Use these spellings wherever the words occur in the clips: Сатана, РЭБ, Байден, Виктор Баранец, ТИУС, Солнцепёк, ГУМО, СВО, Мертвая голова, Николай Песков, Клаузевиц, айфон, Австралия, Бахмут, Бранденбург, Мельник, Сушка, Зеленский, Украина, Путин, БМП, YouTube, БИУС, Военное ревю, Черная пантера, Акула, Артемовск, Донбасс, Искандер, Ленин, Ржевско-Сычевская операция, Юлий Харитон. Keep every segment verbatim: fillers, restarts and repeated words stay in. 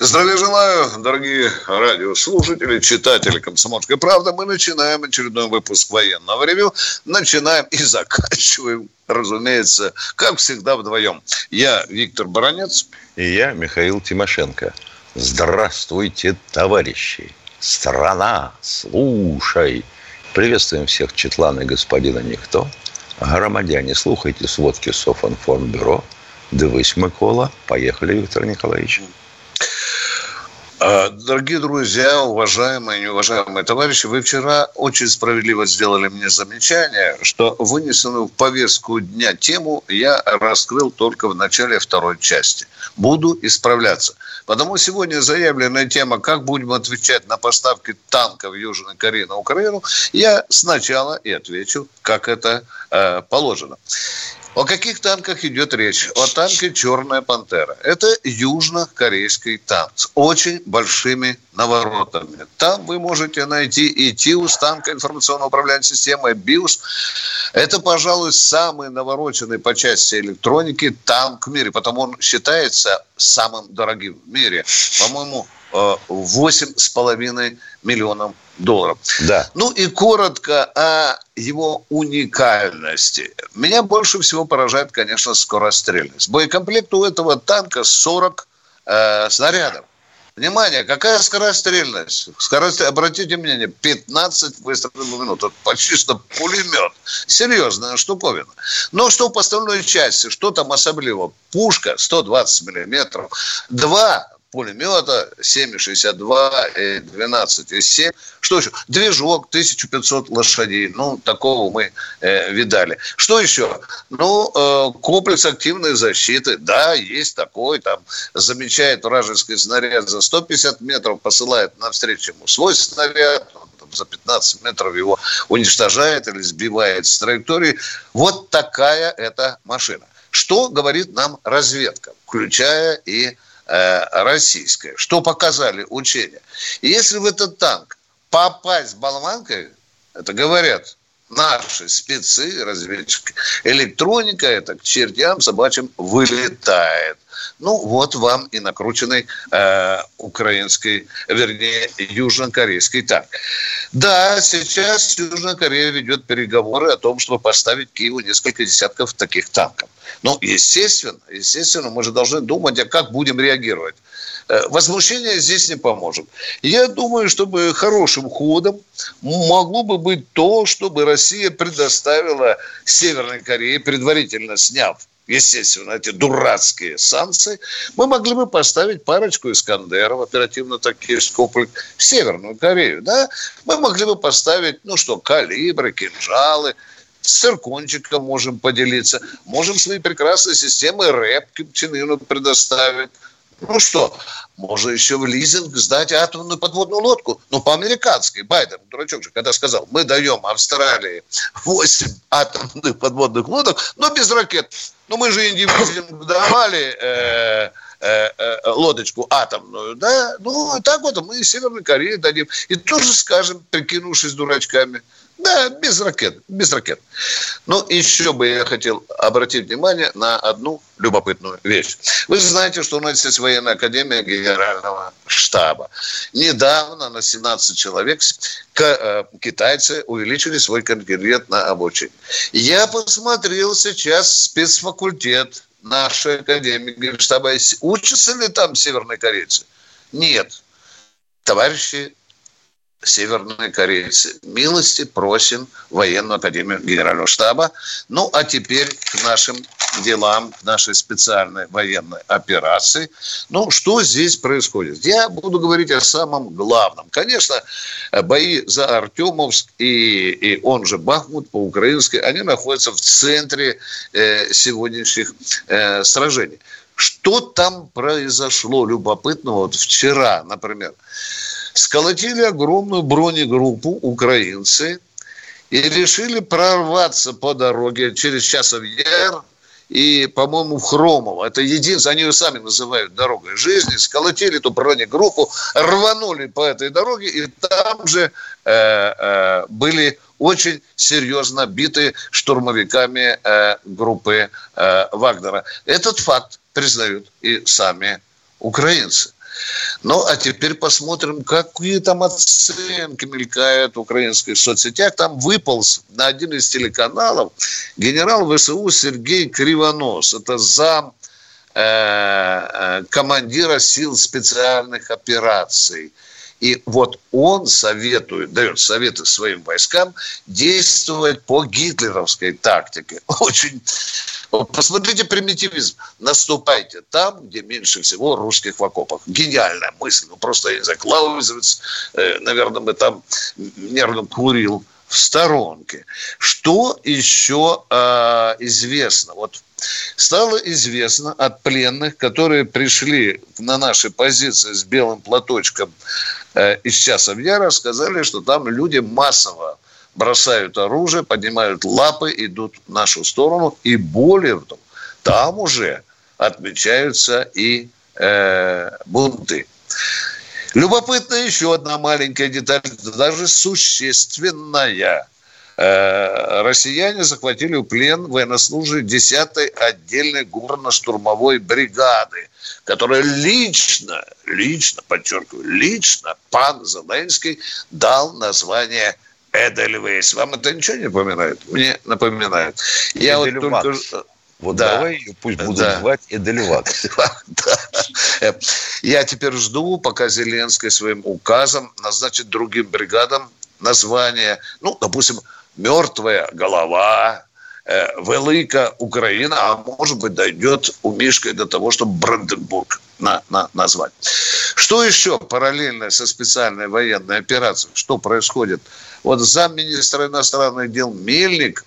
Здравия желаю, дорогие радиослушатели, читатели «Комсомольской правды». Мы начинаем очередной выпуск военного ревю. Начинаем и заканчиваем, разумеется, как всегда, вдвоем. Я Виктор Баранец. И я Михаил Тимошенко. Здравствуйте, товарищи. Страна, слушай. Приветствуем всех читлан и господина Никто. Громадяне, слухайте сводки Софинформбюро. Дивись, Микола. Поехали, Виктор Николаевич. Дорогие друзья, уважаемые и неуважаемые товарищи, вы вчера очень справедливо сделали мне замечание, что вынесенную в повестку дня тему я раскрыл только в начале второй части. Буду исправляться. Потому сегодня заявленная тема, как будем отвечать на поставки танков Южной Кореи на Украину, я сначала и отвечу, как это э, положено. О каких танках идет речь? О танке «Черная пантера». Это южнокорейский танк с очень большими наворотами. Там вы можете найти и ТИУС, танк информационного управления системой, БИУС. Это, пожалуй, самый навороченный по части электроники танк в мире, потому он считается самым дорогим в мире. По-моему, восемь с половиной миллионов долларов. Да. Ну и коротко о его уникальности. Меня больше всего поражает, конечно, скорострельность. Боекомплект у этого танка сорок э, снарядов. Внимание, какая скорострельность? Скорострель... Обратите внимание, пятнадцать выстрелов в минуту. Это почти что пулемет. Серьезная штуковина. Но что в поставной части? Что там особливо? Пушка сто двадцать миллиметров. Два пулемета семь шестьдесят два и двенадцать семь. Что еще? Движок тысяча пятьсот лошадей. Ну, такого мы э, видали. Что еще? Ну, э, комплекс активной защиты. Да, есть такой. Там замечает вражеский снаряд за сто пятьдесят метров, посылает навстречу ему свой снаряд. Он там за пятнадцать метров его уничтожает или сбивает с траектории. Вот такая эта машина. Что говорит нам разведка, включая и российская, что показали учения. И если в этот танк попасть болванкой, это говорят наши спецы, разведчики, электроника это к чертям собачьим вылетает. Ну, вот вам и накрученный э, украинский, вернее, южнокорейский танк. Да, сейчас Южная Корея ведет переговоры о том, чтобы поставить Киеву несколько десятков таких танков. Ну, естественно, естественно, мы же должны думать, а как будем реагировать. Возмущение здесь не поможет. Я думаю, чтобы хорошим ходом могло бы быть то, чтобы Россия предоставила Северной Корее, предварительно сняв, естественно, эти дурацкие санкции, мы могли бы поставить парочку «Искандеров», оперативно-тактический комплекс, в Северную Корею. Да? Мы могли бы поставить, ну что, «Калибры», «Кинжалы», с «Циркончиком» можем поделиться, можем свои прекрасные системы РЭБ Кипчинину предоставить. Ну что, можно еще в лизинг сдать атомную подводную лодку. Ну, по-американски. Байден, дурачок же, когда сказал, мы даем Австралии восемь атомных подводных лодок, но без ракет. Ну, мы же индивидуально давали э, э, э, лодочку атомную, да? Ну, так вот мы Северной Корее дадим. И тоже скажем, прикинувшись дурачками. Да, без ракет, без ракет. Но еще бы я хотел обратить внимание на одну любопытную вещь. Вы знаете, что у нас есть военная академия Генерального штаба. Недавно на семнадцать человек китайцы увеличили свой контингент на обучение. Я посмотрел сейчас спецфакультет нашей академии Генштаба. Учатся ли там северные корейцы? Нет. Товарищи, северные корейцы, милости просим военную академию Генерального штаба. Ну, а теперь к нашим делам, к нашей специальной военной операции. Ну, что здесь происходит? Я буду говорить о самом главном. Конечно, бои за Артемовск и, и он же Бахмут по-украински, они находятся в центре э, сегодняшних э, сражений. Что там произошло любопытного? Вот вчера, например, сколотили огромную бронегруппу украинцы и решили прорваться по дороге через Часов Яр и, по-моему, Хромово. Это единственное, они ее сами называют дорогой жизни. Сколотили эту бронегруппу, рванули по этой дороге, и там же э, э, были очень серьезно биты штурмовиками э, группы э, Вагнера. Этот факт признают и сами украинцы. Ну, а теперь посмотрим, какие там оценки мелькают в украинских соцсетях. Там выполз на один из телеканалов генерал ВСУ Сергей Кривонос. Это зам э, командира сил специальных операций. И вот он советует, дает советы своим войскам действовать по гитлеровской тактике. Очень... Посмотрите примитивизм. Наступайте там, где меньше всего русских в окопах. Гениальная мысль. Ну, просто, я не знаю, Клаузевиц, наверное, бы там нервно курил в сторонке. Что еще э, известно? Вот стало известно от пленных, которые пришли на наши позиции с белым платочком э, из Часов Яра, сказали, что там люди массово бросают оружие, поднимают лапы, идут в нашу сторону. И более того, там уже отмечаются и э, бунты. Любопытна еще одна маленькая деталь, даже существенная. Э, россияне захватили в плен военнослужащих десятой отдельной горно-штурмовой бригады, которая лично, лично, подчеркиваю, лично пан Зеленский дал название Эдельвейс. Вам это ничего не напоминает? Мне напоминает. Я вот только... Вот да. Давай ее пусть будут да. звать Эдельвак. Я теперь жду, пока Зеленский своим указом назначит другим бригадам название, ну, допустим, «Мертвая голова», «Велика Украина», а может быть, дойдет у Мишки до того, чтобы Бранденбург на, на, назвать. Что еще параллельно со специальной военной операцией? Что происходит? Вот замминистра иностранных дел Мельник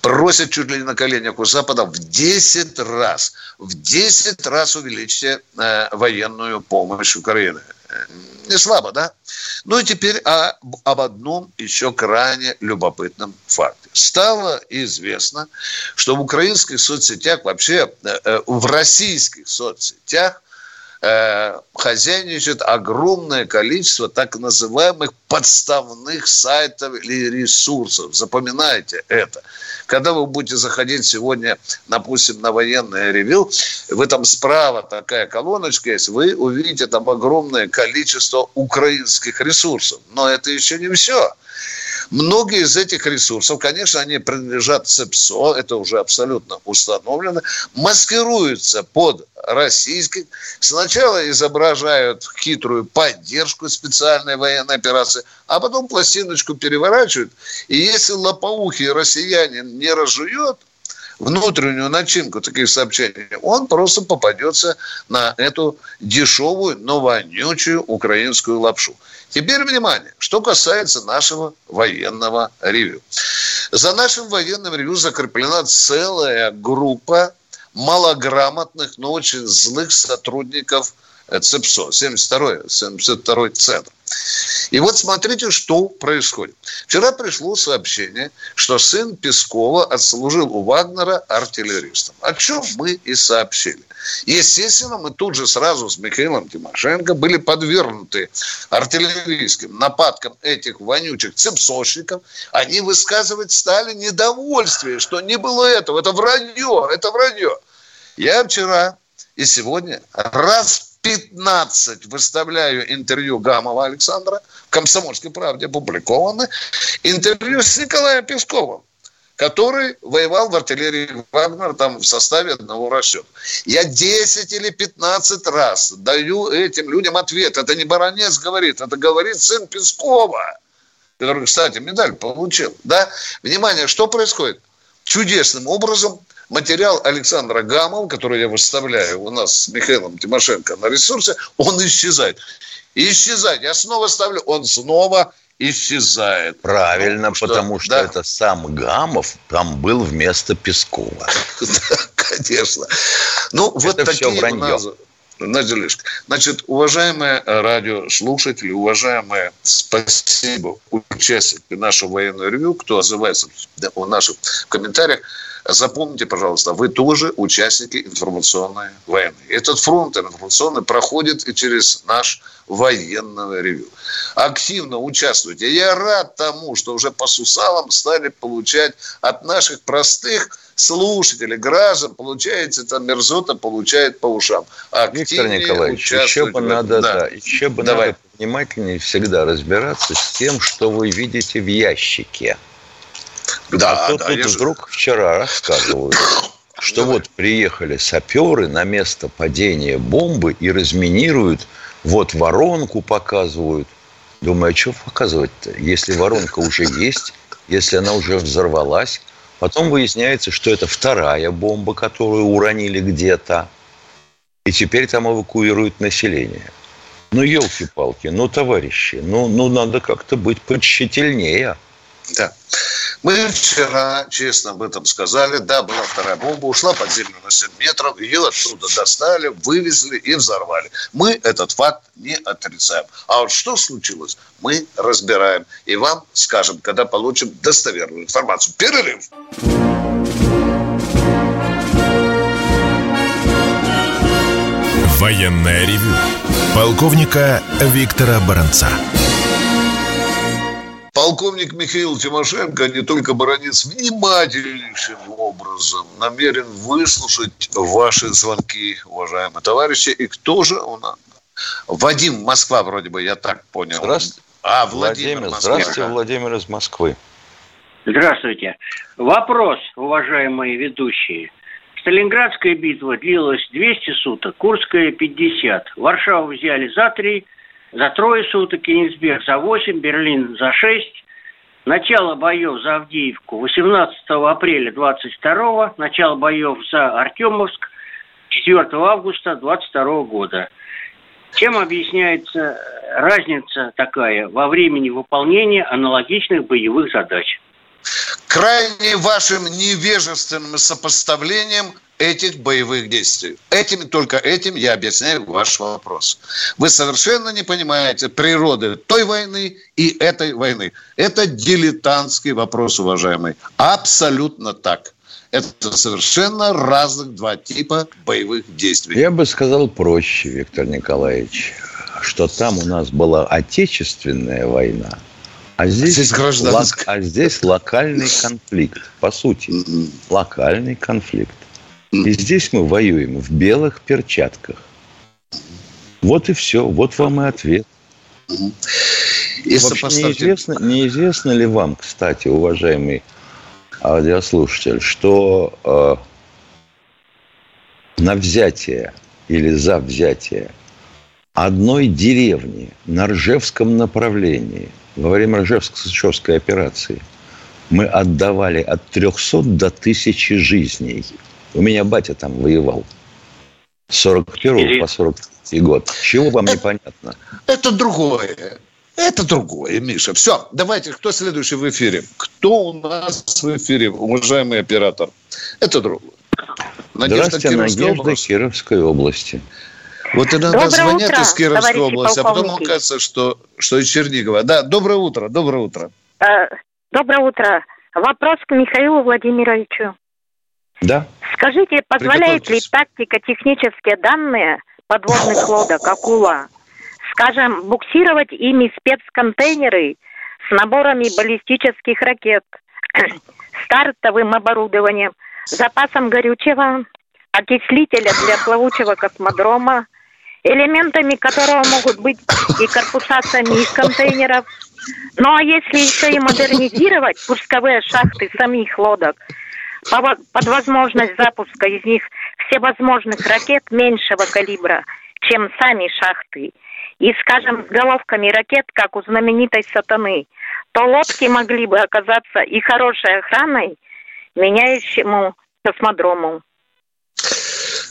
просит чуть ли не на коленях у Запада в десять раз, в десять раз увеличить э, военную помощь Украины. Не слабо, да? Ну и теперь о, об одном еще крайне любопытном факте. Стало известно, что в украинских соцсетях, вообще э, в российских соцсетях э, хозяйничает огромное количество так называемых подставных сайтов или ресурсов. Запоминайте это. Когда вы будете заходить сегодня, допустим, на военное ревю, вы там справа такая колоночка есть, вы увидите там огромное количество украинских ресурсов. Но это еще не все. Многие из этих ресурсов, конечно, они принадлежат ЦПСО, это уже абсолютно установлено, маскируются под российские. Сначала изображают хитрую поддержку специальной военной операции, а потом пластиночку переворачивают. И если лопоухий россиянин не разжует внутреннюю начинку таких сообщений, он просто попадется на эту дешевую, но вонючую украинскую лапшу. Теперь внимание, что касается нашего военного ревю. За нашим военным ревю закреплена целая группа малограмотных, но очень злых сотрудников ЦПСО, семьдесят второй, семьдесят второй центр. И вот смотрите, что происходит. Вчера пришло сообщение, что сын Пескова отслужил у Вагнера артиллеристом. О чем мы и сообщили. Естественно, мы тут же сразу с Михаилом Тимошенко были подвергнуты артиллерийским нападкам этих вонючих цепсошников. Они высказывать стали недовольствие, что не было этого. Это вранье, это вранье. Я вчера и сегодня раз пятнадцать выставляю интервью Гамова Александра, в «Комсомольской правде» опубликованы, интервью с Николаем Песковым, который воевал в артиллерии Вагнера там в составе одного расчета. Я десять или пятнадцать раз даю этим людям ответ. Это не Баранец говорит, это говорит сын Пескова, который, кстати, медаль получил. Да? Внимание, что происходит? Чудесным образом материал Александра Гамова, который я выставляю у нас с Михаилом Тимошенко на ресурсе, он исчезает. Исчезает. Я снова ставлю, он снова исчезает. Правильно, потому что, потому что да. это сам Гамов там был вместо Пескова. конечно. Ну, это вот все такие вранье. У нас... Надежда, значит, уважаемые радиослушатели, уважаемые, спасибо участники нашего военного ревю, кто отзывается в наших комментариях. Запомните, пожалуйста, вы тоже участники информационной войны. Этот фронт информационный проходит и через наш военное ревю. Активно участвуйте. Я рад тому, что уже по сусалам стали получать от наших простых слушателей, граждан, получается, там мерзота получает по ушам. Активнее Виктор Николаевич, еще бы надо, да. Да, еще бы надо внимательнее всегда разбираться с тем, что вы видите в ящике. Да, а то да, тут вдруг же... вчера рассказывают, что Давай. вот приехали саперы на место падения бомбы и разминируют, вот воронку показывают. Думаю, а что показывать-то, если воронка уже есть, если она уже взорвалась. Потом выясняется, что это вторая бомба, которую уронили где-то, и теперь там эвакуируют население. Ну, елки-палки, ну, товарищи, ну, ну надо как-то быть подщительнее. Да. Мы вчера, честно, об этом сказали. Да, была вторая бомба, ушла под землю на семь метров, ее оттуда достали, вывезли и взорвали. Мы этот факт не отрицаем. А вот что случилось, мы разбираем и вам скажем, когда получим достоверную информацию. Перерыв! Военное ревю полковника Виктора Баранца. Полковник Михаил Тимошенко, не только Баранец, внимательнейшим образом намерен выслушать ваши звонки, уважаемые товарищи. И кто же у нас? Вадим, Москва, вроде бы, я так понял. Здравствуйте. А, Владимир, Владимир здравствуйте, Владимир из Москвы. Здравствуйте. Вопрос, уважаемые ведущие. Сталинградская битва длилась двести суток, Курская пятьдесят. Варшаву взяли за три. За трое суток, Кенигсберг за восемь, Берлин за шесть. Начало боев за Авдеевку восемнадцатого апреля двадцать второго, начало боев за Артемовск четвёртого августа двадцать второго года. Чем объясняется разница такая во времени выполнения аналогичных боевых задач? Крайне вашим невежественным сопоставлением этих боевых действий. Этим, только этим я объясняю ваш вопрос. Вы совершенно не понимаете природы той войны и этой войны. Это дилетантский вопрос, уважаемый. Абсолютно так. Это совершенно разных два типа боевых действий. Я бы сказал проще, Виктор Николаевич, что там у нас была отечественная война, а здесь, здесь гражданская. Лок, а здесь локальный конфликт, по сути. Mm-mm. Локальный конфликт. И здесь мы воюем в белых перчатках. Вот и все. Вот вам и ответ. Вообще, неизвестно, неизвестно ли вам, кстати, уважаемый радиослушатель, что э, на взятие или за взятие одной деревни на Ржевском направлении во время Ржевско-Сычевской операции мы отдавали от трёхсот до тысячи жизней. У меня батя там воевал с сорок первого по сорок третий год. Чего вам это, непонятно? Это другое. Это другое, Миша. Все, давайте, кто следующий в эфире? Кто у нас в эфире, уважаемый оператор? Это другое. Надежда, Здравствуйте, Кировская Надежда область. Кировской области. Вот иногда доброе звонят утро, из Кировской области, полковники. А потом оказывается, что, что из Чернигова. Да, доброе утро, доброе утро. Э, доброе утро. Вопрос к Михаилу Владимировичу. Да. Скажите, позволяет ли тактика технические данные подводных лодок «Акула», скажем, буксировать ими спецконтейнеры с наборами баллистических ракет, стартовым оборудованием, запасом горючего, окислителя для плавучего космодрома, элементами которого могут быть и корпуса самих контейнеров? Ну а если еще и модернизировать пусковые шахты самих лодок, под возможность запуска из них всевозможных ракет меньшего калибра, чем сами шахты, и, скажем, с головками ракет, как у знаменитой «Сатаны», то лодки могли бы оказаться и хорошей охраной, меняющему космодрому.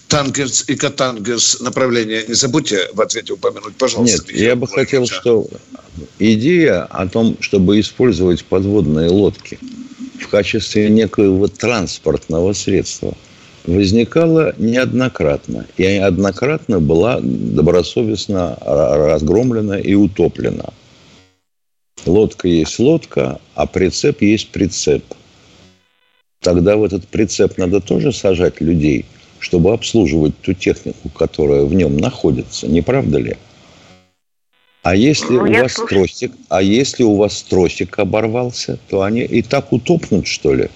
Танкерс и Катангерс направление не забудьте в ответе упомянуть, пожалуйста. Нет, я бы хотел, что идея о том, чтобы использовать подводные лодки в качестве некоего транспортного средства. возникала неоднократно. И однократно была добросовестно разгромлена и утоплена. Лодка есть лодка, а прицеп есть прицеп. Тогда в этот прицеп надо тоже сажать людей, чтобы обслуживать ту технику, которая в нем находится. Не правда ли? А если, ну, у вас тросик, а если у вас тросик оборвался, то они и так утопнут, что ли?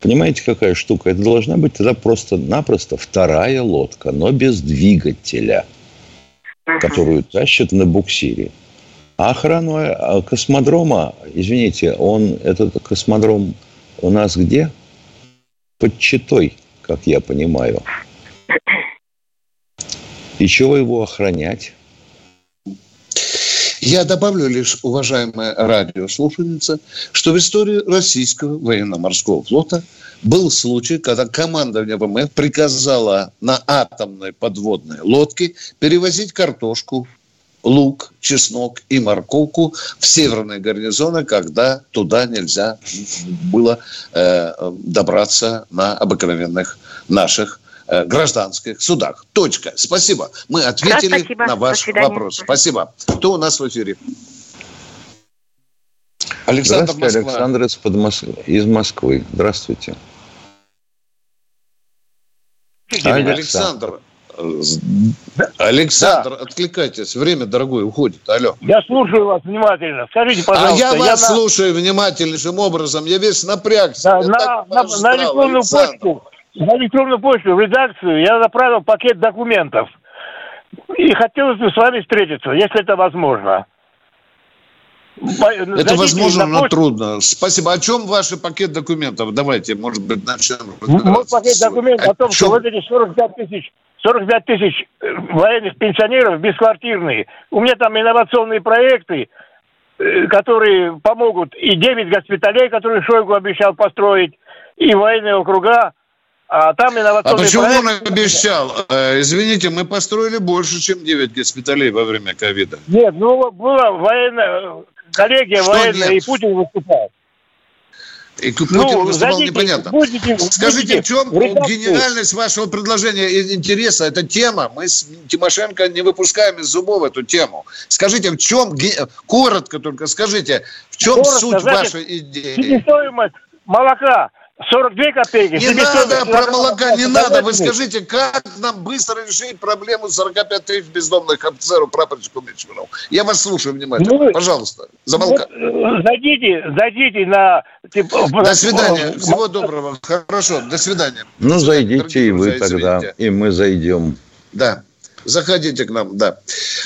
Понимаете, какая штука? Это должна быть тогда просто-напросто вторая лодка, но без двигателя, uh-huh. которую тащат на буксире. А охрану космодрома, извините, он, этот космодром у нас где? Под Читой, как я понимаю. И чего его охранять? Я добавлю лишь, уважаемая радиослушательница, что в истории российского военно-морского флота был случай, когда командование ВМФ приказало на атомной подводной лодке перевозить картошку, лук, чеснок и морковку в северные гарнизоны, когда туда нельзя было э, добраться на обыкновенных наших э, гражданских судах. Точка. Спасибо. Мы ответили, да, спасибо. На ваш вопрос. Спасибо. Кто у нас в эфире? Александр, здравствуйте, Москва. Александр из, Подмос... из Москвы. Здравствуйте. Александр. Александр. Александр, да. Откликайтесь. Время, дорогое, уходит. Алло. Я слушаю вас внимательно. Скажите, пожалуйста. А я вас я слушаю на... внимательнейшим образом. Я весь напрягся. Да, я на, так, на, на, электронную почту, на электронную почту в редакцию я направил пакет документов. И хотелось бы с вами встретиться, если это возможно. Это Зайдите возможно, но почту. Трудно. Спасибо. О чем ваш пакет документов? Давайте, может быть, начнем. Мой пакет документов о, о том, чем? Что вот эти сорок пять тысяч... сорок пять тысяч военных пенсионеров бесквартирные. У меня там инновационные проекты, которые помогут. И девять госпиталей, которые Шойгу обещал построить, и военные округа. А там инновационные а почему проекты... он обещал? Извините, мы построили больше, чем девять госпиталей во время ковида. Нет, ну была военная... Коллегия что военная, нет? И Путин выступал. И Путин ну, выступал зайдите, непонятно. Будете, скажите, будете в чем в гениальность вашего предложения интереса? Это тема. Мы с Тимошенко не выпускаем из зубов эту тему. Скажите, в чем, коротко только скажите, в чем коротко, суть значит, вашей идеи? Себестоимость молока сорок две копейки. Не надо про молока, не надо. Вы скажите, как нам быстро решить проблему сорок пять тысяч бездомных офицеров, прапорщиков, мечманов? Я вас слушаю внимательно. Ну, пожалуйста, замолкай. Вот, зайдите, зайдите на... До свидания. Всего доброго. Хорошо, до свидания. Ну, зайдите и вы тогда, и мы зайдем. Да. Заходите к нам, да.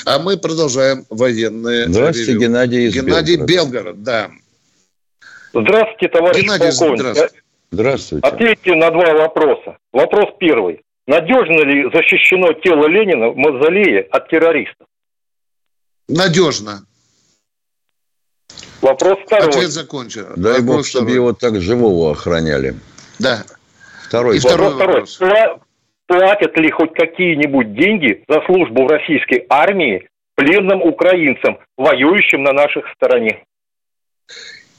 А мы продолжаем военные... Здравствуйте, Геннадий из Белгорода. Геннадий Белгород, да. Здравствуйте, товарищ полковник. Здравствуйте. Здравствуйте. Ответьте на два вопроса. Вопрос первый. Надежно ли защищено тело Ленина в мавзолее от террористов? Надежно. Вопрос второй. Ответ закончен. Дай вопрос бог, чтобы второй. Его так живого охраняли. Да. Второй. И второй вопрос. Второй. Платят ли хоть какие-нибудь деньги за службу в российской армии пленным украинцам, воюющим на нашей стороне?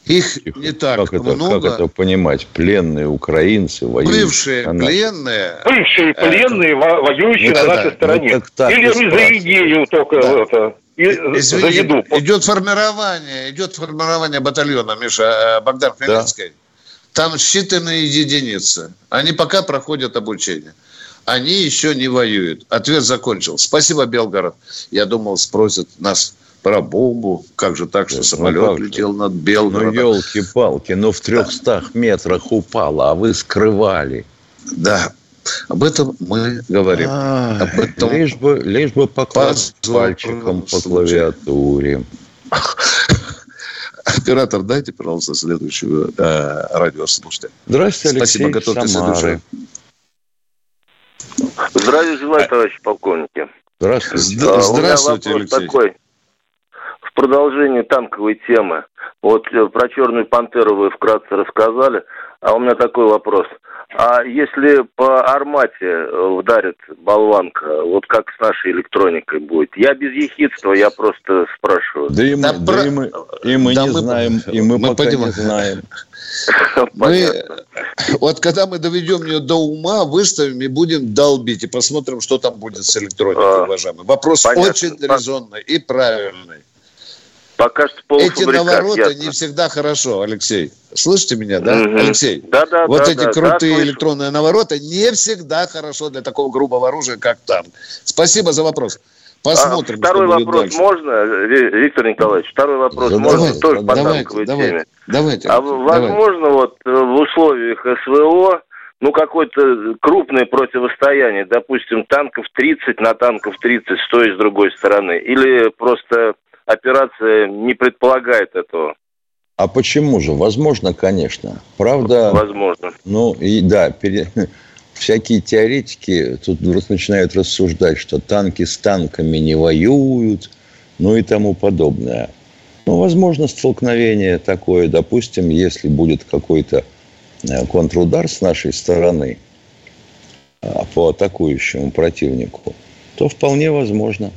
Их Тихо. Не так как много. Это, как это понимать? Пленные украинцы воюют. Бывшие на... пленные. Бывшие пленные, это... воюющие ну, на да, нашей да. стороне. Ну, так, так, или за идею только да. это, и, извините, за еду. Идет формирование, идет формирование батальона, Миша, Богдан Хмельницкий. Да. Там считанные единицы. Они пока проходят обучение. Они еще не воюют. Ответ закончил. Спасибо, Белгород. Я думал, спросят нас про бомбу, как же так, что ну, самолет летел же. Над Белгородом. Ну, елки-палки, но в трехстах да. метрах упало, а вы скрывали. Да, об этом мы говорим. А, об этом лишь бы, лишь бы покласть пальчиком по клавиатуре. Оператор, дайте, пожалуйста, следующего э, радиослушателя. Здравствуйте, Алексей. Спасибо, готовьтесь Самары. Здравия желаю, товарищи полковники. Здравствуйте. А, Здравствуйте, Алексей. Такой. Продолжение танковой темы. Вот про «Черную пантеру» вы вкратце рассказали. А у меня такой вопрос. А если по Армате вдарит болванка, вот как с нашей электроникой будет? Я без ехидства, я просто спрашиваю. Да и мы, да да про... и мы, и мы да не мы... знаем, и мы, мы пока понимаем. не знаем. Мы, вот когда мы доведем ее до ума, выставим и будем долбить, и посмотрим, что там будет с электроникой, а, уважаемый. Вопрос понятно. очень резонный и правильный. Пока что эти навороты ясно. не всегда хорошо, Алексей. Слышите меня, да, угу. Алексей? Да, да, вот да, эти да, крутые да, электронные навороты не всегда хорошо для такого грубого оружия, как там. Спасибо за вопрос. Посмотрим. А, второй вопрос дальше. можно, Виктор Николаевич? Второй вопрос да, можно давайте, тоже по танковой теме. Давайте, давайте, а возможно, давайте. вот в условиях СВО, ну, какое-то крупное противостояние, допустим, танков тридцать на танков тридцать с той и с другой стороны, или просто... Операция не предполагает этого. А почему же? Возможно, конечно. Правда... Возможно. Ну, и да, пере... всякие теоретики тут вдруг начинают рассуждать, что танки с танками не воюют, ну и тому подобное. Ну, возможно, столкновение такое, допустим, если будет какой-то контрудар с нашей стороны по атакующему противнику, то вполне возможно.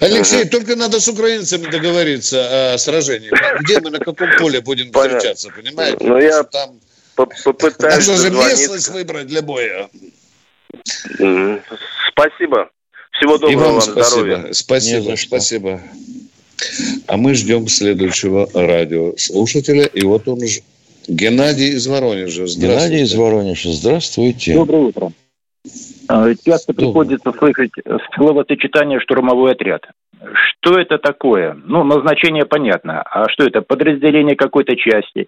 Алексей, ага. только надо с украинцами договориться о сражении. Где мы на каком поле будем встречаться, понимаете? Ну, я там попытаюсь даже местность выбрать для боя. Спасибо. Всего доброго вам, вам здоровья. Спасибо, спасибо. А мы ждем следующего радиослушателя. И вот он же. Геннадий из Воронежа. Геннадий из Воронежа. Здравствуйте. Доброе утро. Часто приходится слышать словосочетание «штурмовой отряд». Что это такое? Ну, назначение понятно. А что это? Подразделение какой-то части?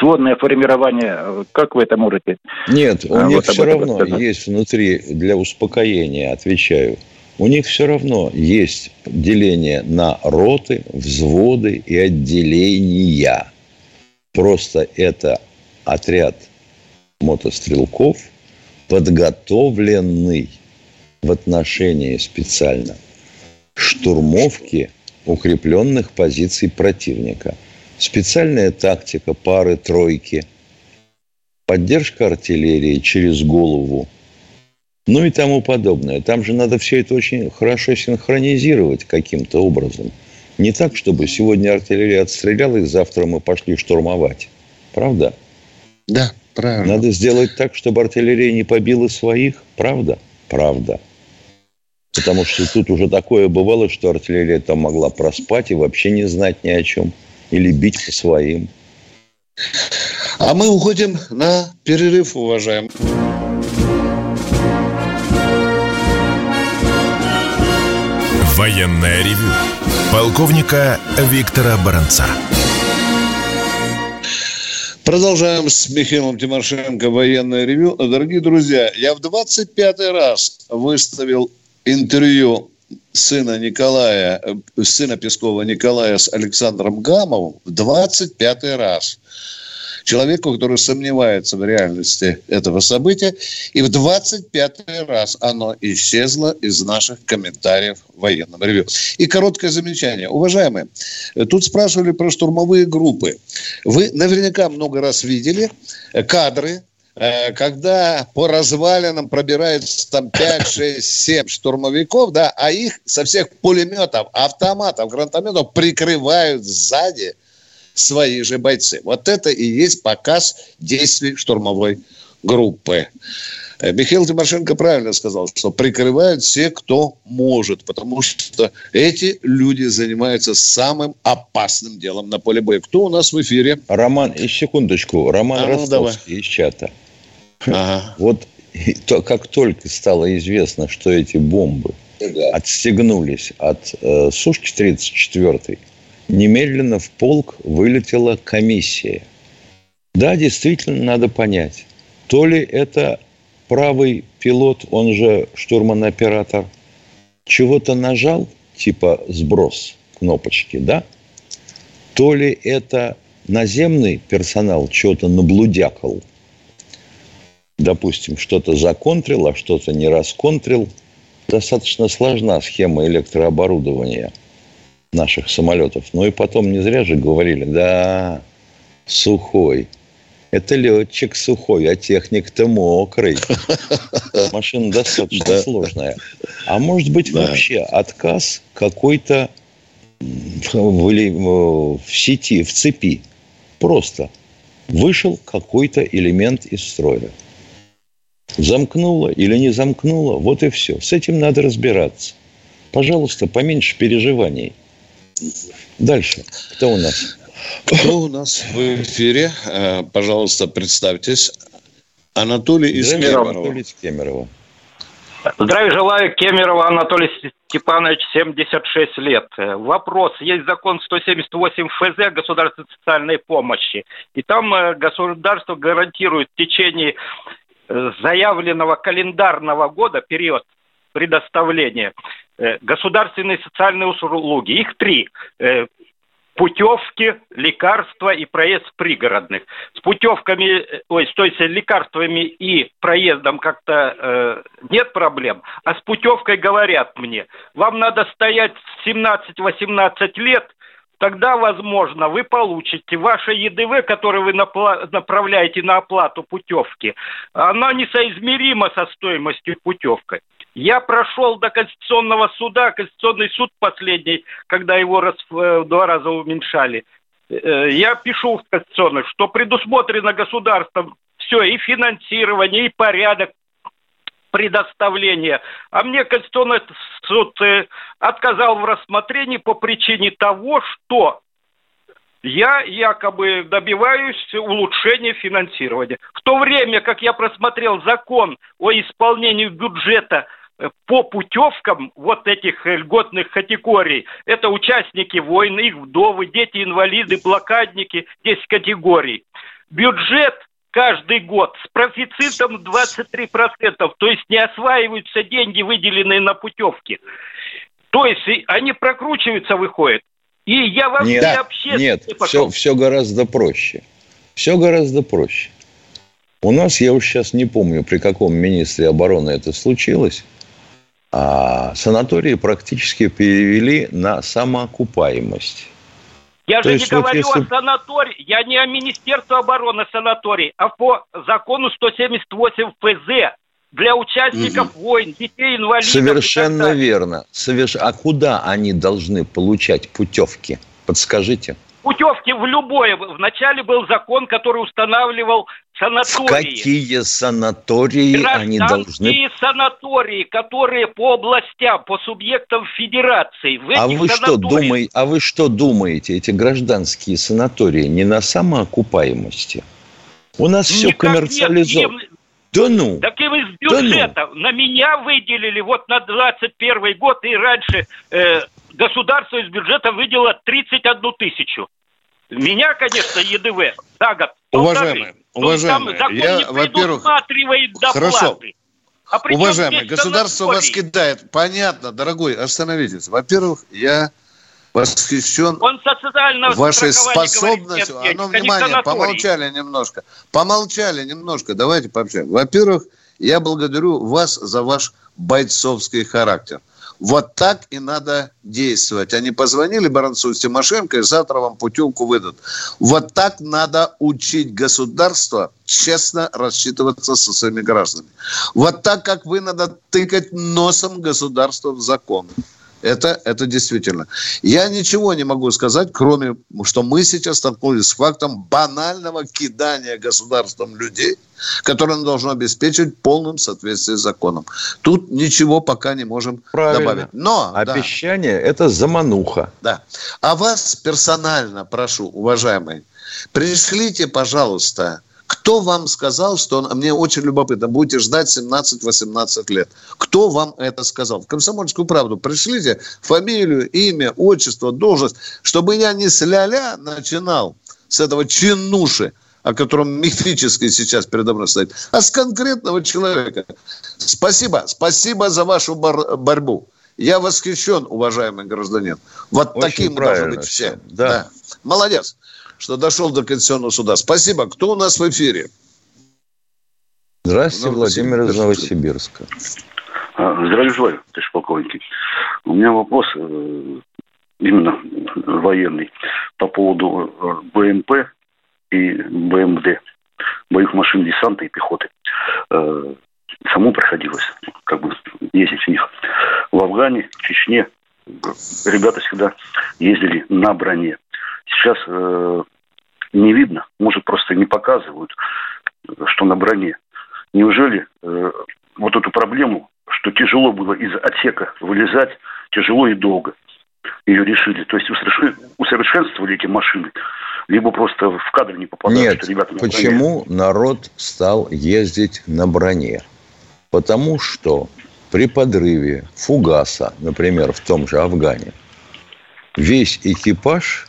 Сводное формирование? Как вы это можете? Нет, у них все равно есть внутри, для успокоения, отвечаю, у них все равно есть деление на роты, взводы и отделения. Просто это отряд мотострелков, подготовленный в отношении специально штурмовки укрепленных позиций противника. Специальная тактика пары-тройки, поддержка артиллерии через голову, ну и тому подобное. Там же надо все это очень хорошо синхронизировать каким-то образом. Не так, чтобы сегодня артиллерия отстреляла, и завтра мы пошли штурмовать. Правда? Да. Правильно. Надо сделать так, чтобы артиллерия не побила своих. Правда? Правда. Потому что тут уже такое бывало, что артиллерия там могла проспать и вообще не знать ни о чем. Или бить по своим. А мы уходим на перерыв, уважаемые. Военное ревю полковника Виктора Баранца. Продолжаем с Михаилом Тимошенко военное ревю. Дорогие друзья, я в двадцать пятый раз выставил интервью сына Николая, сына Пескова Николая с Александром Гамовым в двадцать пятый раз. Человеку, который сомневается в реальности этого события. И в двадцать пятый раз оно исчезло из наших комментариев в военном ревью. И короткое замечание. Уважаемые, тут спрашивали про штурмовые группы. Вы наверняка много раз видели кадры, когда по развалинам пробирается там пять, шесть, семь штурмовиков, да, а их со всех пулеметов, автоматов, гранатометов прикрывают сзади свои же бойцы. Вот это и есть показ действий штурмовой группы. Михаил Тимошенко правильно сказал, что прикрывают все, кто может, потому что эти люди занимаются самым опасным делом на поле боя. Кто у нас в эфире? Роман, и секундочку, Роман а, Ростовский ну, из чата. Ага. Вот то, как только стало известно, что эти бомбы да. отстегнулись от э, Сушки тридцать четыре, немедленно в полк вылетела комиссия. Да, действительно, надо понять, то ли это правый пилот, он же штурман-оператор, чего-то нажал, типа сброс кнопочки, да? То ли это наземный персонал чего-то наблудякал. Допустим, что-то законтрил, а что-то не расконтрил. Достаточно сложна схема электрооборудования наших самолетов. Ну и потом не зря же говорили, да, сухой. Это летчик сухой, а техник-то мокрый. Машина достаточно сложная. А может быть, вообще отказ какой-то в сети, в цепи. Просто вышел какой-то элемент из строя. Замкнуло или не замкнуло, вот и все. С этим надо разбираться. Пожалуйста, поменьше переживаний. Дальше. Кто у нас? Кто у нас в эфире? Пожалуйста, представьтесь. Анатолий из Кемерово. Анатолий из Кемерово. Здравия желаю, Кемерово, Анатолий Степанович, семьдесят шесть лет. Вопрос. Есть закон сто семьдесят восемь эф зэ о государственной социальной помощи. И там государство гарантирует в течение заявленного календарного года период предоставления государственные социальные услуги. Их три. Путевки, лекарства и проезд пригородных. С путевками, ой, то есть лекарствами и проездом как-то э, нет проблем, а с путевкой говорят мне, вам надо стоять семнадцать-восемнадцать лет, тогда, возможно, вы получите ваше е дэ вэ, которое вы напла- направляете на оплату путевки, оно несоизмеримо со стоимостью путевки. Я прошел до Конституционного суда, Конституционный суд последний, когда его раз, в два раза уменьшали. Я пишу в Конституционный, что предусмотрено государством все, и финансирование, и порядок предоставления. А мне Конституционный суд отказал в рассмотрении по причине того, что я якобы добиваюсь улучшения финансирования. В то время, как я просмотрел закон о исполнении бюджета по путевкам вот этих льготных категорий, это участники войны, их вдовы, дети, инвалиды, блокадники, десять категорий. Бюджет каждый год с профицитом двадцать три процента, то есть не осваиваются деньги, выделенные на путевки. То есть они прокручиваются, выходят. И я вам не общественный... Нет, нет все, все гораздо проще. Все гораздо проще. У нас, я уж сейчас не помню, при каком министре обороны это случилось, а санатории практически перевели на самоокупаемость. Я То же есть, не говорю вот, если... о санатории, я не о Министерстве обороны санаторий, а по закону сто семьдесят восемь эф зэ для участников угу. войн, детей, инвалидов. Совершенно верно. Соверш... А куда они должны получать путевки? Подскажите. Путевки в любое. Вначале был закон, который устанавливал санатории. В какие санатории они должны... Гражданские санатории, которые по областям, по субъектам федерации. В а, вы что думай... а вы что думаете, эти гражданские санатории не на самоокупаемости? У нас все коммерциализовано. Нет, да ну. Так и из бюджета. Да ну. На меня выделили вот на двадцать первый год и раньше... Э, государство из бюджета выделило тридцать одну тысячу. Меня, конечно, е дэ вэ за год. Уважаемые, уважаемые, я, во-первых... Хорошо. А уважаемые, государство санаторий. Вас кидает. Понятно, дорогой, остановитесь. Во-первых, я восхищен вашей способностью. Говорит, оно, внимание, помолчали немножко. Помолчали немножко, давайте пообщаемся. Во-первых, я благодарю вас за ваш бойцовский характер. Вот так и надо действовать. Они позвонили Баранцу с Тимошенко и завтра вам путевку выдадут. Вот так надо учить государство честно рассчитываться со своими гражданами. Вот так, как вы, надо тыкать носом государства в закон. Это, это действительно. Я ничего не могу сказать, кроме, что мы сейчас столкнулись с фактом банального кидания государством людей, которые должно обеспечить в полном соответствии с законом. Тут ничего пока не можем Правильно. Добавить. Но обещание да, – это замануха. Да. А вас персонально прошу, уважаемые, пришлите, пожалуйста, кто вам сказал, что... Мне очень любопытно, будете ждать семнадцать-восемнадцать лет. Кто вам это сказал? В «Комсомольскую правду» пришлите фамилию, имя, отчество, должность, чтобы я не с ля-ля начинал с этого чинуши, о котором мифически сейчас передо мной стоит, а с конкретного человека. Спасибо, спасибо за вашу бор- борьбу. Я восхищен, уважаемый гражданин. Вот очень таким должны быть все. Да. Да. Молодец, что дошел до Конституционного суда. Спасибо. Кто у нас в эфире? Здравствуйте, Владимир из Новосибирска. Здравия желаю, товарищ полковник. У меня вопрос именно военный по поводу бэ эм пэ и бэ эм дэ. боевых машин десанта и пехоты. Э, самому приходилось как бы ездить в них. В Афгане, в Чечне ребята всегда ездили на броне. Сейчас э, не видно, может, просто не показывают, что на броне. Неужели э, вот эту проблему, что тяжело было из отсека вылезать, тяжело и долго ее решили? То есть усовершенствовали эти машины, либо просто в кадр не попадают. Нет, ребята на почему броне. Народ стал ездить на броне? Потому что при подрыве фугаса, например, в том же Афгане, весь экипаж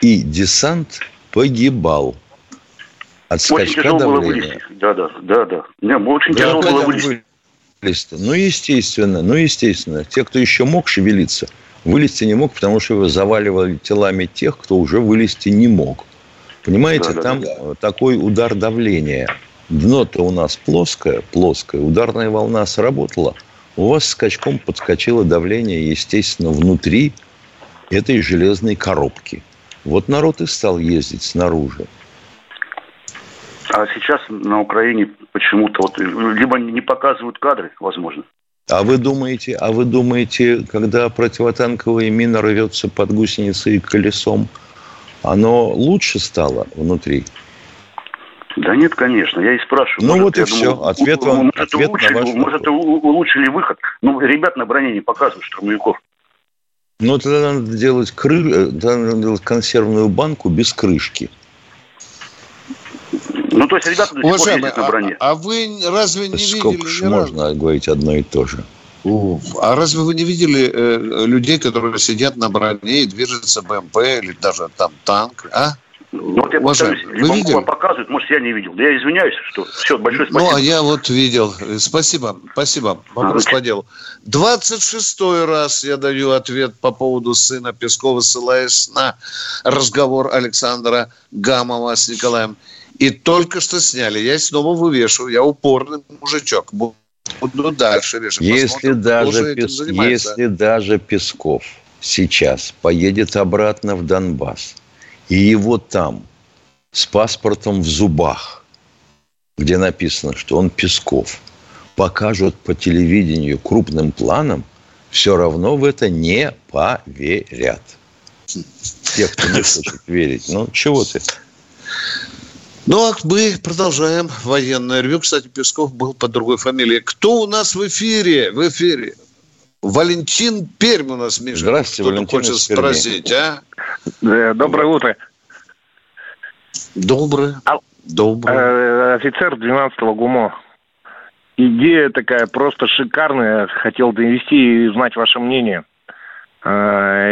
и десант погибал от скачка очень давления. Да, да, да, да. Не, очень да, тяжело было вылезти. вылезти. Ну, естественно, ну, естественно. Те, кто еще мог шевелиться, вылезти не мог, потому что его заваливали телами тех, кто уже вылезти не мог. Понимаете, да, там да, да. такой удар давления. Дно-то у нас плоское, плоское, ударная волна сработала, у вас скачком подскочило давление, естественно, внутри этой железной коробки. Вот народ и стал ездить снаружи. А сейчас на Украине почему-то вот либо не показывают кадры, возможно. А вы думаете, а вы думаете, когда противотанковая мина рвется под гусеницей и колесом, оно лучше стало внутри? Да нет, конечно, я и спрашиваю. Ну может, вот и все, думаю, ответ вам, может, ответ улучшили, на ваш вопрос. Может, улучшили выход, но ребят на броне не показывают, штурмовиков. Ну тогда надо делать, кры... тогда надо делать консервную банку без крышки. Ну то есть ребята до сих пор ездят на броне. А, а вы разве не Сколько видели... Сколько можно говорить одно и то же? Уф. А разве вы не видели э, людей, которые сидят на броне и движется БМП или даже там танк, а? Ну, вот я повторюсь, либо вам показывают, может, я не видел. Да я извиняюсь, что все, большое спасибо. Ну, а я вот видел. Спасибо, спасибо. Вопрос по делу. двадцать шестой раз я даю ответ по поводу сына Пескова, ссылаясь на разговор Александра Гамова с Николаем. И только что сняли. Я снова вывешиваю. Я упорный мужичок. Буду дальше вешать. Если даже, Пес... Если даже Песков сейчас поедет обратно в Донбасс, и его там с паспортом в зубах, где написано, что он Песков, покажут по телевидению крупным планом, все равно в это не поверят. Те, кто не хочет верить. Ну, чего ты? Ну, а мы продолжаем военное ревю. Кстати, Песков был под другой фамилией. Кто у нас в эфире? В эфире. Валентин Пермь у нас, Миша. Здравствуйте, Валентин. Кто-то хочет спросить, а? Доброе утро. Доброе. А, Доброе. Офицер двенадцатого ГУМО. Идея такая просто шикарная. Хотел довести и узнать ваше мнение.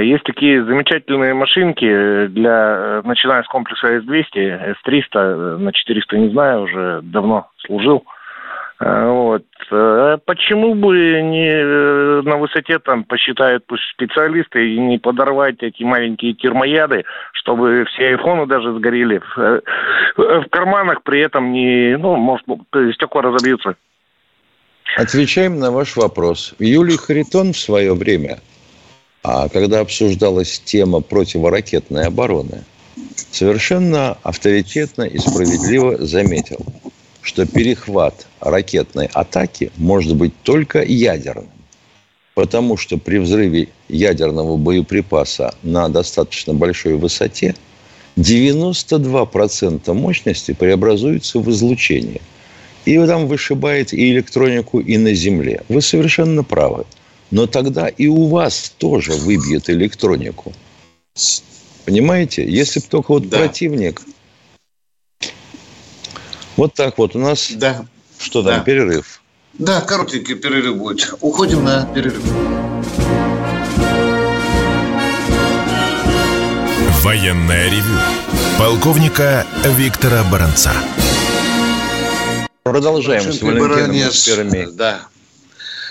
Есть такие замечательные машинки, для, начиная с комплекса эс двести, эс триста, на четыреста не знаю, уже давно служил. Вот. Почему бы не на высоте там посчитают пусть специалисты и не подорвать эти маленькие термояды, чтобы все айфоны даже сгорели в, в карманах, при этом не, ну, может, стекла разобьются. Отвечаем на ваш вопрос. Юлий Харитон в свое время, а когда обсуждалась тема противоракетной обороны, совершенно авторитетно и справедливо заметил, что перехват ракетной атаки может быть только ядерным. Потому что при взрыве ядерного боеприпаса на достаточно большой высоте девяносто два процента мощности преобразуется в излучение. И там вышибает и электронику, и на земле. Вы совершенно правы. Но тогда и у вас тоже выбьет электронику. Понимаете? Если бы только вот да. противник... Вот так вот у нас да. что там, да. перерыв. Да, коротенький перерыв будет. Уходим на перерыв. Военное ревю полковника Виктора Баранца. Продолжаем Баранец, с Валентином Перми. Да.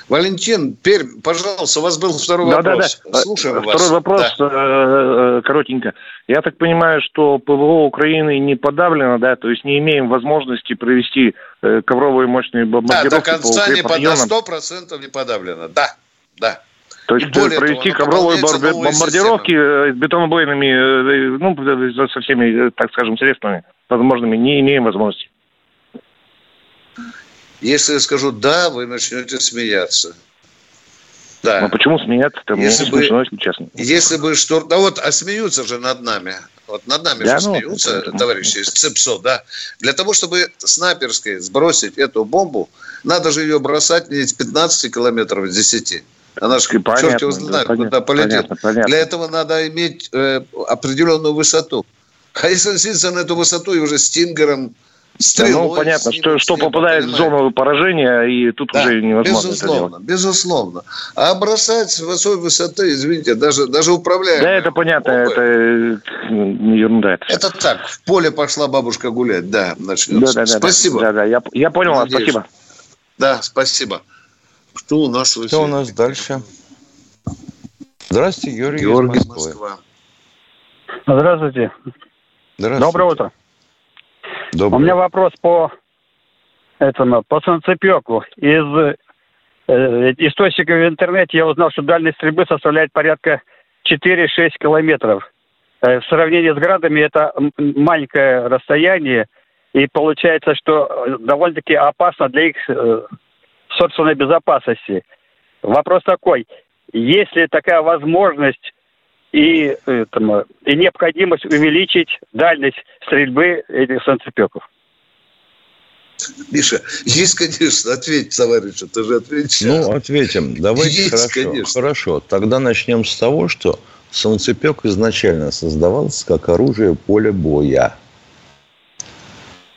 Валентин Пермь, пожалуйста, у вас был второй да, вопрос. Да, да. Слушаем второй вас. Второй вопрос, да. коротенько. Я так понимаю, что ПВО Украины не подавлено, да, то есть не имеем возможности провести ковровые мощные бомбардировки. Да, до конца по не под на сто процентов не подавлено, да, да. То есть провести того, ковровые бомбардировки системы. С бетоноблейными, ну, со всеми, так скажем, средствами возможными не имеем возможности. Если я скажу «да», вы начнете смеяться. Да. Но почему смеяться-то? Если бы, смешно, если честно. Если бы что... Да вот, а смеются же над нами. Вот над нами да, же ну, смеются, ну, товарищи из ЦПСО, да. Для того, чтобы снайперской сбросить эту бомбу, надо же ее бросать не с пятнадцати километров, а с десяти. Она же, понятно, черт его знает, да, куда понятно, полетит. Понятно. Для этого надо иметь э, определенную высоту. А если садиться на эту высоту и уже стингером... Стрелой, ну, понятно, что, что попадает в зону поражения, и тут да, уже невозможно это делать. Безусловно. А бросать с высокой высоты, извините, даже, даже управляемые... Да, это понятно, опыт. Это ерунда. Это, это так, в поле пошла бабушка гулять, да, начнется. Да, да, спасибо. Да, да, да. Я, я понял вас, спасибо. Да, спасибо. Кто у нас в эфире? Кто у нас дальше? Здравствуйте, Георгий, Георгий из Москвы. Здравствуйте. Здравствуйте. Доброе утро. Добрый. У меня вопрос по этому, по Солнцепёку. Из э, источников в интернете я узнал, что дальность стрельбы составляет порядка четыре-шесть километров. Э, в сравнении с градами это маленькое расстояние, и получается, что довольно-таки опасно для их э, собственной безопасности. Вопрос такой, есть ли такая возможность И, там, и необходимость увеличить дальность стрельбы этих солнцепёков. Миша, есть, конечно, ответь, товарищ, ты же ответишь. Ну, ответим. Давайте есть, хорошо. Конечно. Хорошо. Тогда начнем с того, что солнцепёк изначально создавался как оружие поля боя.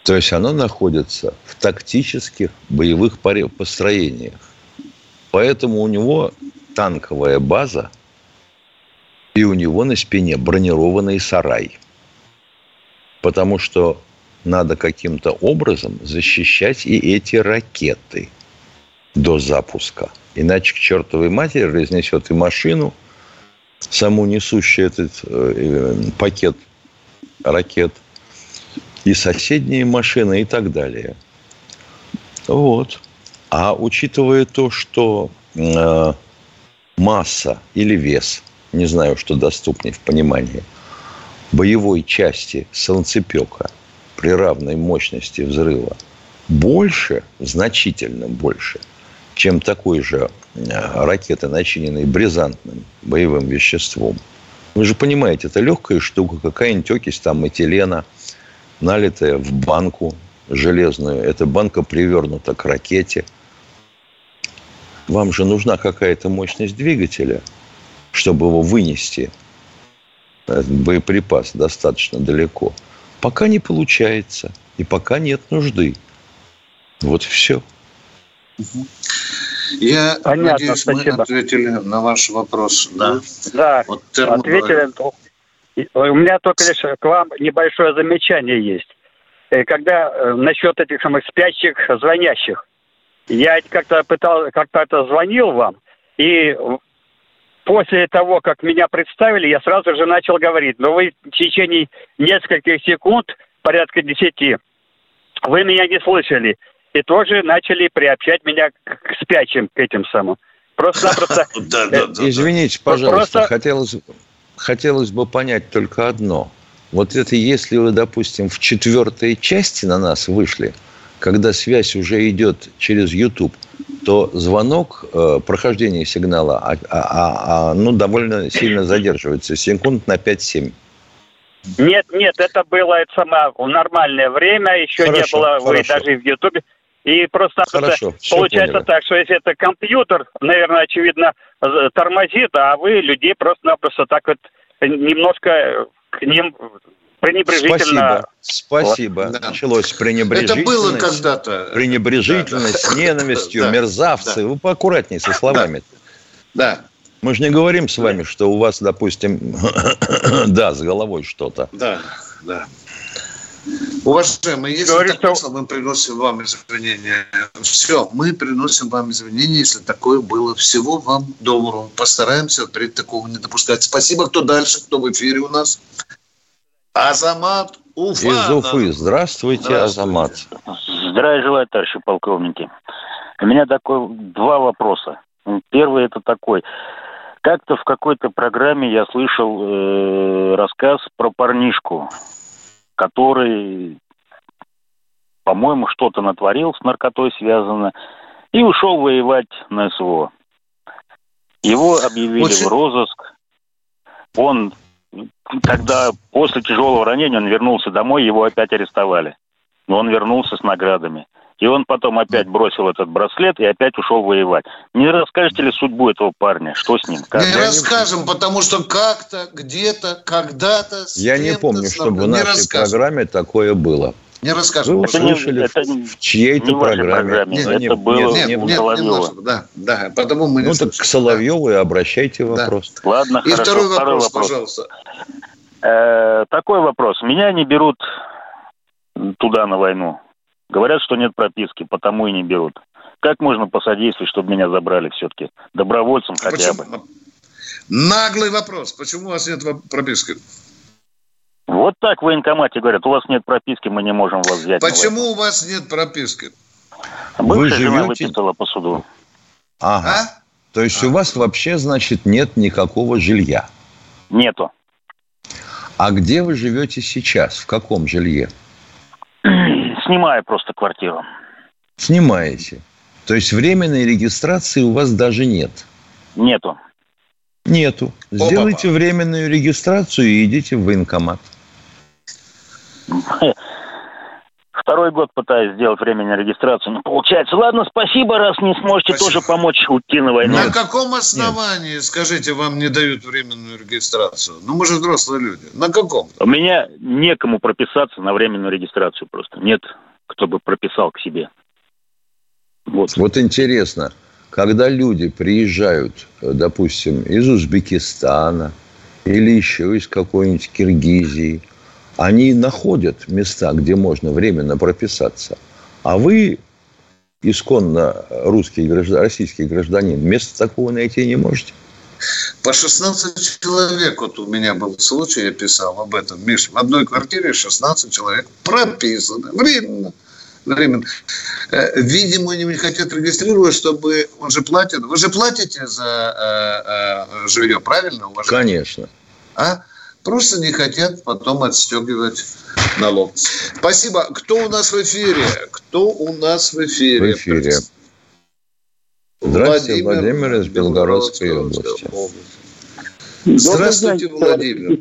То есть оно находится в тактических боевых построениях. Поэтому у него танковая база. И у него на спине бронированный сарай. Потому что надо каким-то образом защищать и эти ракеты до запуска. Иначе к чертовой матери разнесет и машину, саму несущую этот э, пакет ракет, и соседние машины, и так далее. Вот. А учитывая то, что э, масса или вес... не знаю, что доступнее в понимании, боевой части солнцепёка при равной мощности взрыва больше, значительно больше, чем такой же ракеты, начиненной бризантным боевым веществом. Вы же понимаете, это легкая штука, какая-нибудь окись там этилена, налитая в банку железную. Эта банка привернута к ракете. Вам же нужна какая-то мощность двигателя, чтобы его вынести, боеприпас, достаточно далеко. Пока не получается. И пока нет нужды. Вот и все. Я понятно, надеюсь, спасибо. Мы ответили на ваш вопрос. Да, да вот ответили. У меня только лишь к вам небольшое замечание есть. Когда насчет этих самых спящих, звонящих. Я как-то пытал, как-то звонил вам, и... после того, как меня представили, я сразу же начал говорить. Но вы в течение нескольких секунд, порядка десяти, вы меня не слышали. И тоже начали приобщать меня к спящим, к этим самым. Просто-напросто... Извините, пожалуйста, хотелось бы понять только одно. Вот это если вы, допустим, в четвертой части на нас вышли, когда связь уже идет через YouTube, то звонок, э, прохождение сигнала, а, а, а, ну, довольно сильно задерживается, секунд на пять-семь. Нет, нет, это было это самое нормальное время, еще хорошо, не было вы даже в Ютубе. И просто хорошо, получается так, что если это компьютер, наверное, очевидно, тормозит, а вы людей просто-напросто так вот немножко к ним... пренебрежительно. Спасибо. Спасибо. Вот. Началось пренебрежительность. Это было когда-то. Пренебрежительность, да, да. Ненавистью, да. Мерзавцы. Да. Вы поаккуратнее со словами. Да. Мы же не говорим с вами, да. Что у вас, допустим, да, с головой что-то. Да, да. Уважаемые, если говорю, так что... мы приносим вам извинения. Все, мы приносим вам извинения, если такое было. Всего вам доброго. Постараемся впредь такого не допускать. Спасибо. Кто дальше, кто в эфире у нас? Азамат Уфа. Из Уфы. Здравствуйте, Здравствуйте, Азамат. Здравия желаю, товарищи полковники. У меня такой, два вопроса. Первый это такой. Как-то в какой-то программе я слышал э, рассказ про парнишку, который по-моему, что-то натворил с наркотой связано, и ушел воевать на СВО. Его объявили Очень... в розыск. Он, когда после тяжелого ранения он вернулся домой, его опять арестовали. Но он вернулся с наградами. И он потом опять бросил этот браслет и опять ушел воевать. Не расскажете ли судьбу этого парня? Что с ним? Как? Не расскажем, потому что как-то, где-то, когда-то... Я не помню, чтобы в нашей программе такое было. Не расскажем. Вы услышали это не, в чьей-то программе. Нет, это нет, было нет, нет, у Соловьева. Нет, да, да, потому мы не ну, слышали. Так к Соловьеву да. и обращайте вопрос. Да. Ладно, и хорошо, второй, второй вопрос, вопрос. Пожалуйста. Э-э- такой вопрос. Меня не берут туда на войну. Говорят, что нет прописки, потому и не берут. Как можно посодействовать, чтобы меня забрали все-таки? Добровольцем а хотя почему? бы. Наглый вопрос. Почему у вас нет прописки? Вот так в военкомате говорят, у вас нет прописки, мы не можем вас взять. Почему у вас нет прописки? Бывшая живете... жена выписала по суду. Ага. А? То есть а. у вас вообще, значит, нет никакого жилья? Нету. А где вы живете сейчас? В каком жилье? Снимаю просто квартиру. Снимаете. То есть временной регистрации у вас даже нет? Нету. Нету. Сделайте О, временную регистрацию и идите в военкомат. Второй год пытаюсь сделать временную регистрацию, но получается. Ладно, спасибо, раз не сможете спасибо. тоже помочь уйти на войну. На каком основании, Нет. скажите, вам не дают временную регистрацию? Ну, мы же взрослые люди. На каком? У меня некому прописаться на временную регистрацию просто. Нет, кто бы прописал к себе. Вот, вот интересно. Когда люди приезжают, допустим, из Узбекистана или еще из какой-нибудь Киргизии, они находят места, где можно временно прописаться. А вы, исконно русский гражданин, российский гражданин, места такого найти не можете? По шестнадцать человек. Вот у меня был случай, я писал об этом. Миш, в одной квартире шестнадцать человек прописаны. Временно. Временно. Видимо, они не хотят регистрировать, чтобы... Он же платит. Вы же платите за э, э, жилье, правильно? Уважаемый? Конечно. А? Просто не хотят потом отстегивать налог. Спасибо. Кто у нас в эфире? Кто у нас в эфире? В эфире. Здравствуйте, Владимир, Владимир из Белгородской, Белгородской области. области. Здравствуйте, Владимир.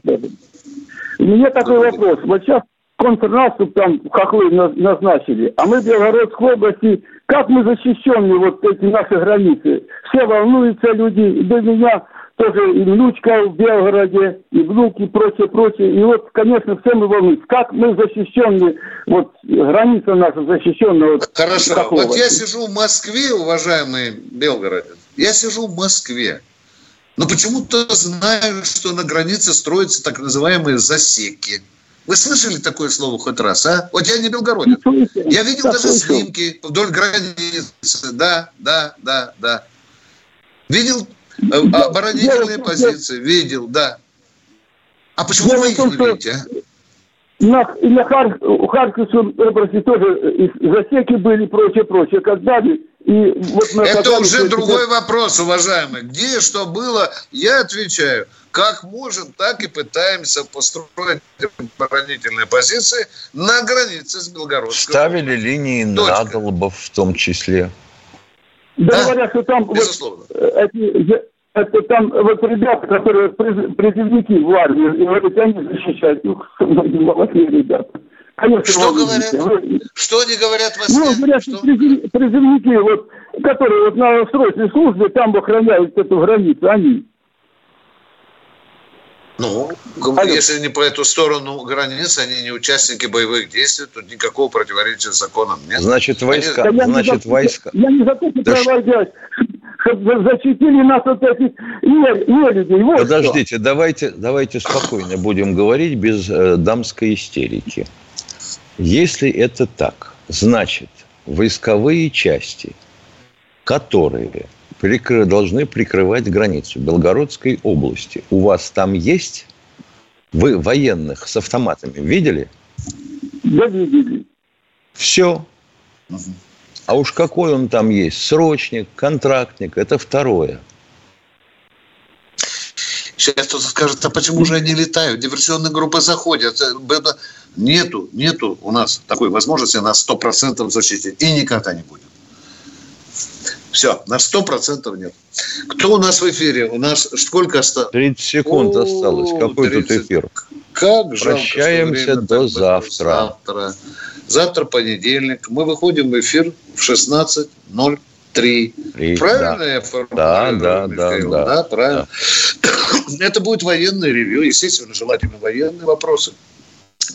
У меня такой Владимир. вопрос. Вот сейчас контрнаступ там хохлы назначили. А мы в Белгородской области, как мы защищены, вот эти наши границы? Все волнуются люди. До меня тоже и внучка в Белгороде, и внук, и прочее, прочее. И вот, конечно, все мы волнуемся. Как мы защищены, вот граница наша защищена. Вот, хорошо. Хохлова. Вот я сижу в Москве, уважаемые белгородцы. Я сижу в Москве. Но почему-то знаю, что на границе строятся так называемые засеки. Вы слышали такое слово хоть раз, а? Вот я не белгородец. Я видел даже снимки вдоль границы. Да, да, да, да. Видел оборонительные позиции. Видел, да. А почему вы их не видите, а? И на Харьковском области тоже засеки были, прочее, прочее. Когда и вот на Это уже другой вопрос, уважаемые. Где что было, я отвечаю. Как можем, так и пытаемся построить оборонительные позиции на границе с Белгородской. Ставили линии надолбов в том числе. Да, а? говорят, что там... Безусловно. Вот, эти, это там вот ребята, которые призывники в армии, говорят, они защищают. Ух, молодые ребята. Конечно, что говорят? Вы... Что они говорят вас? Ну, говорят, что призывники, вот, которые вот на срочной службе там охраняют эту границу, они... Ну, если не по эту сторону границы, они не участники боевых действий, тут никакого противоречия законам нет. Значит, войска. Они... Да Значит, я войска. Я не за то, что да проводясь, чтобы защитили нас от этих нелюдей. Вот Подождите, давайте, давайте спокойно будем говорить без э, дамской истерики. Если это так, значит, войсковые части, которые... Прикры... должны прикрывать границу Белгородской области. У вас там есть? Вы военных с автоматами видели? Да, видели. Все. Угу. А уж какой он там есть? Срочник, контрактник. Это второе. Сейчас кто-то скажет, а почему же они летают? Диверсионные группы заходят. Нету, нету у нас такой возможности нас сто процентов защитить. И никогда не будет. Все, на сто процентов нет. Кто у нас в эфире? У нас сколько осталось? тридцать секунд О, осталось. Какой тридцать тут эфир? Как жалко. Прощаемся до завтра. завтра. Завтра понедельник. Мы выходим в эфир в шестнадцать ноль три. три, правильно да. я формулирую? Да, да, Михаил? да. Да, да правильно. Да. Это будет военное ревью. Естественно, желательно военные вопросы.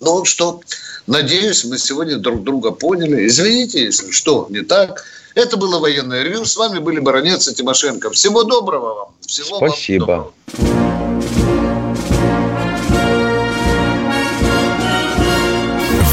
Ну что, надеюсь, мы сегодня друг друга поняли. Извините, если что не так. Это было военное ревью. С вами были Баранец и Тимошенко. Всего доброго вам. Всего Спасибо. Вам доброго.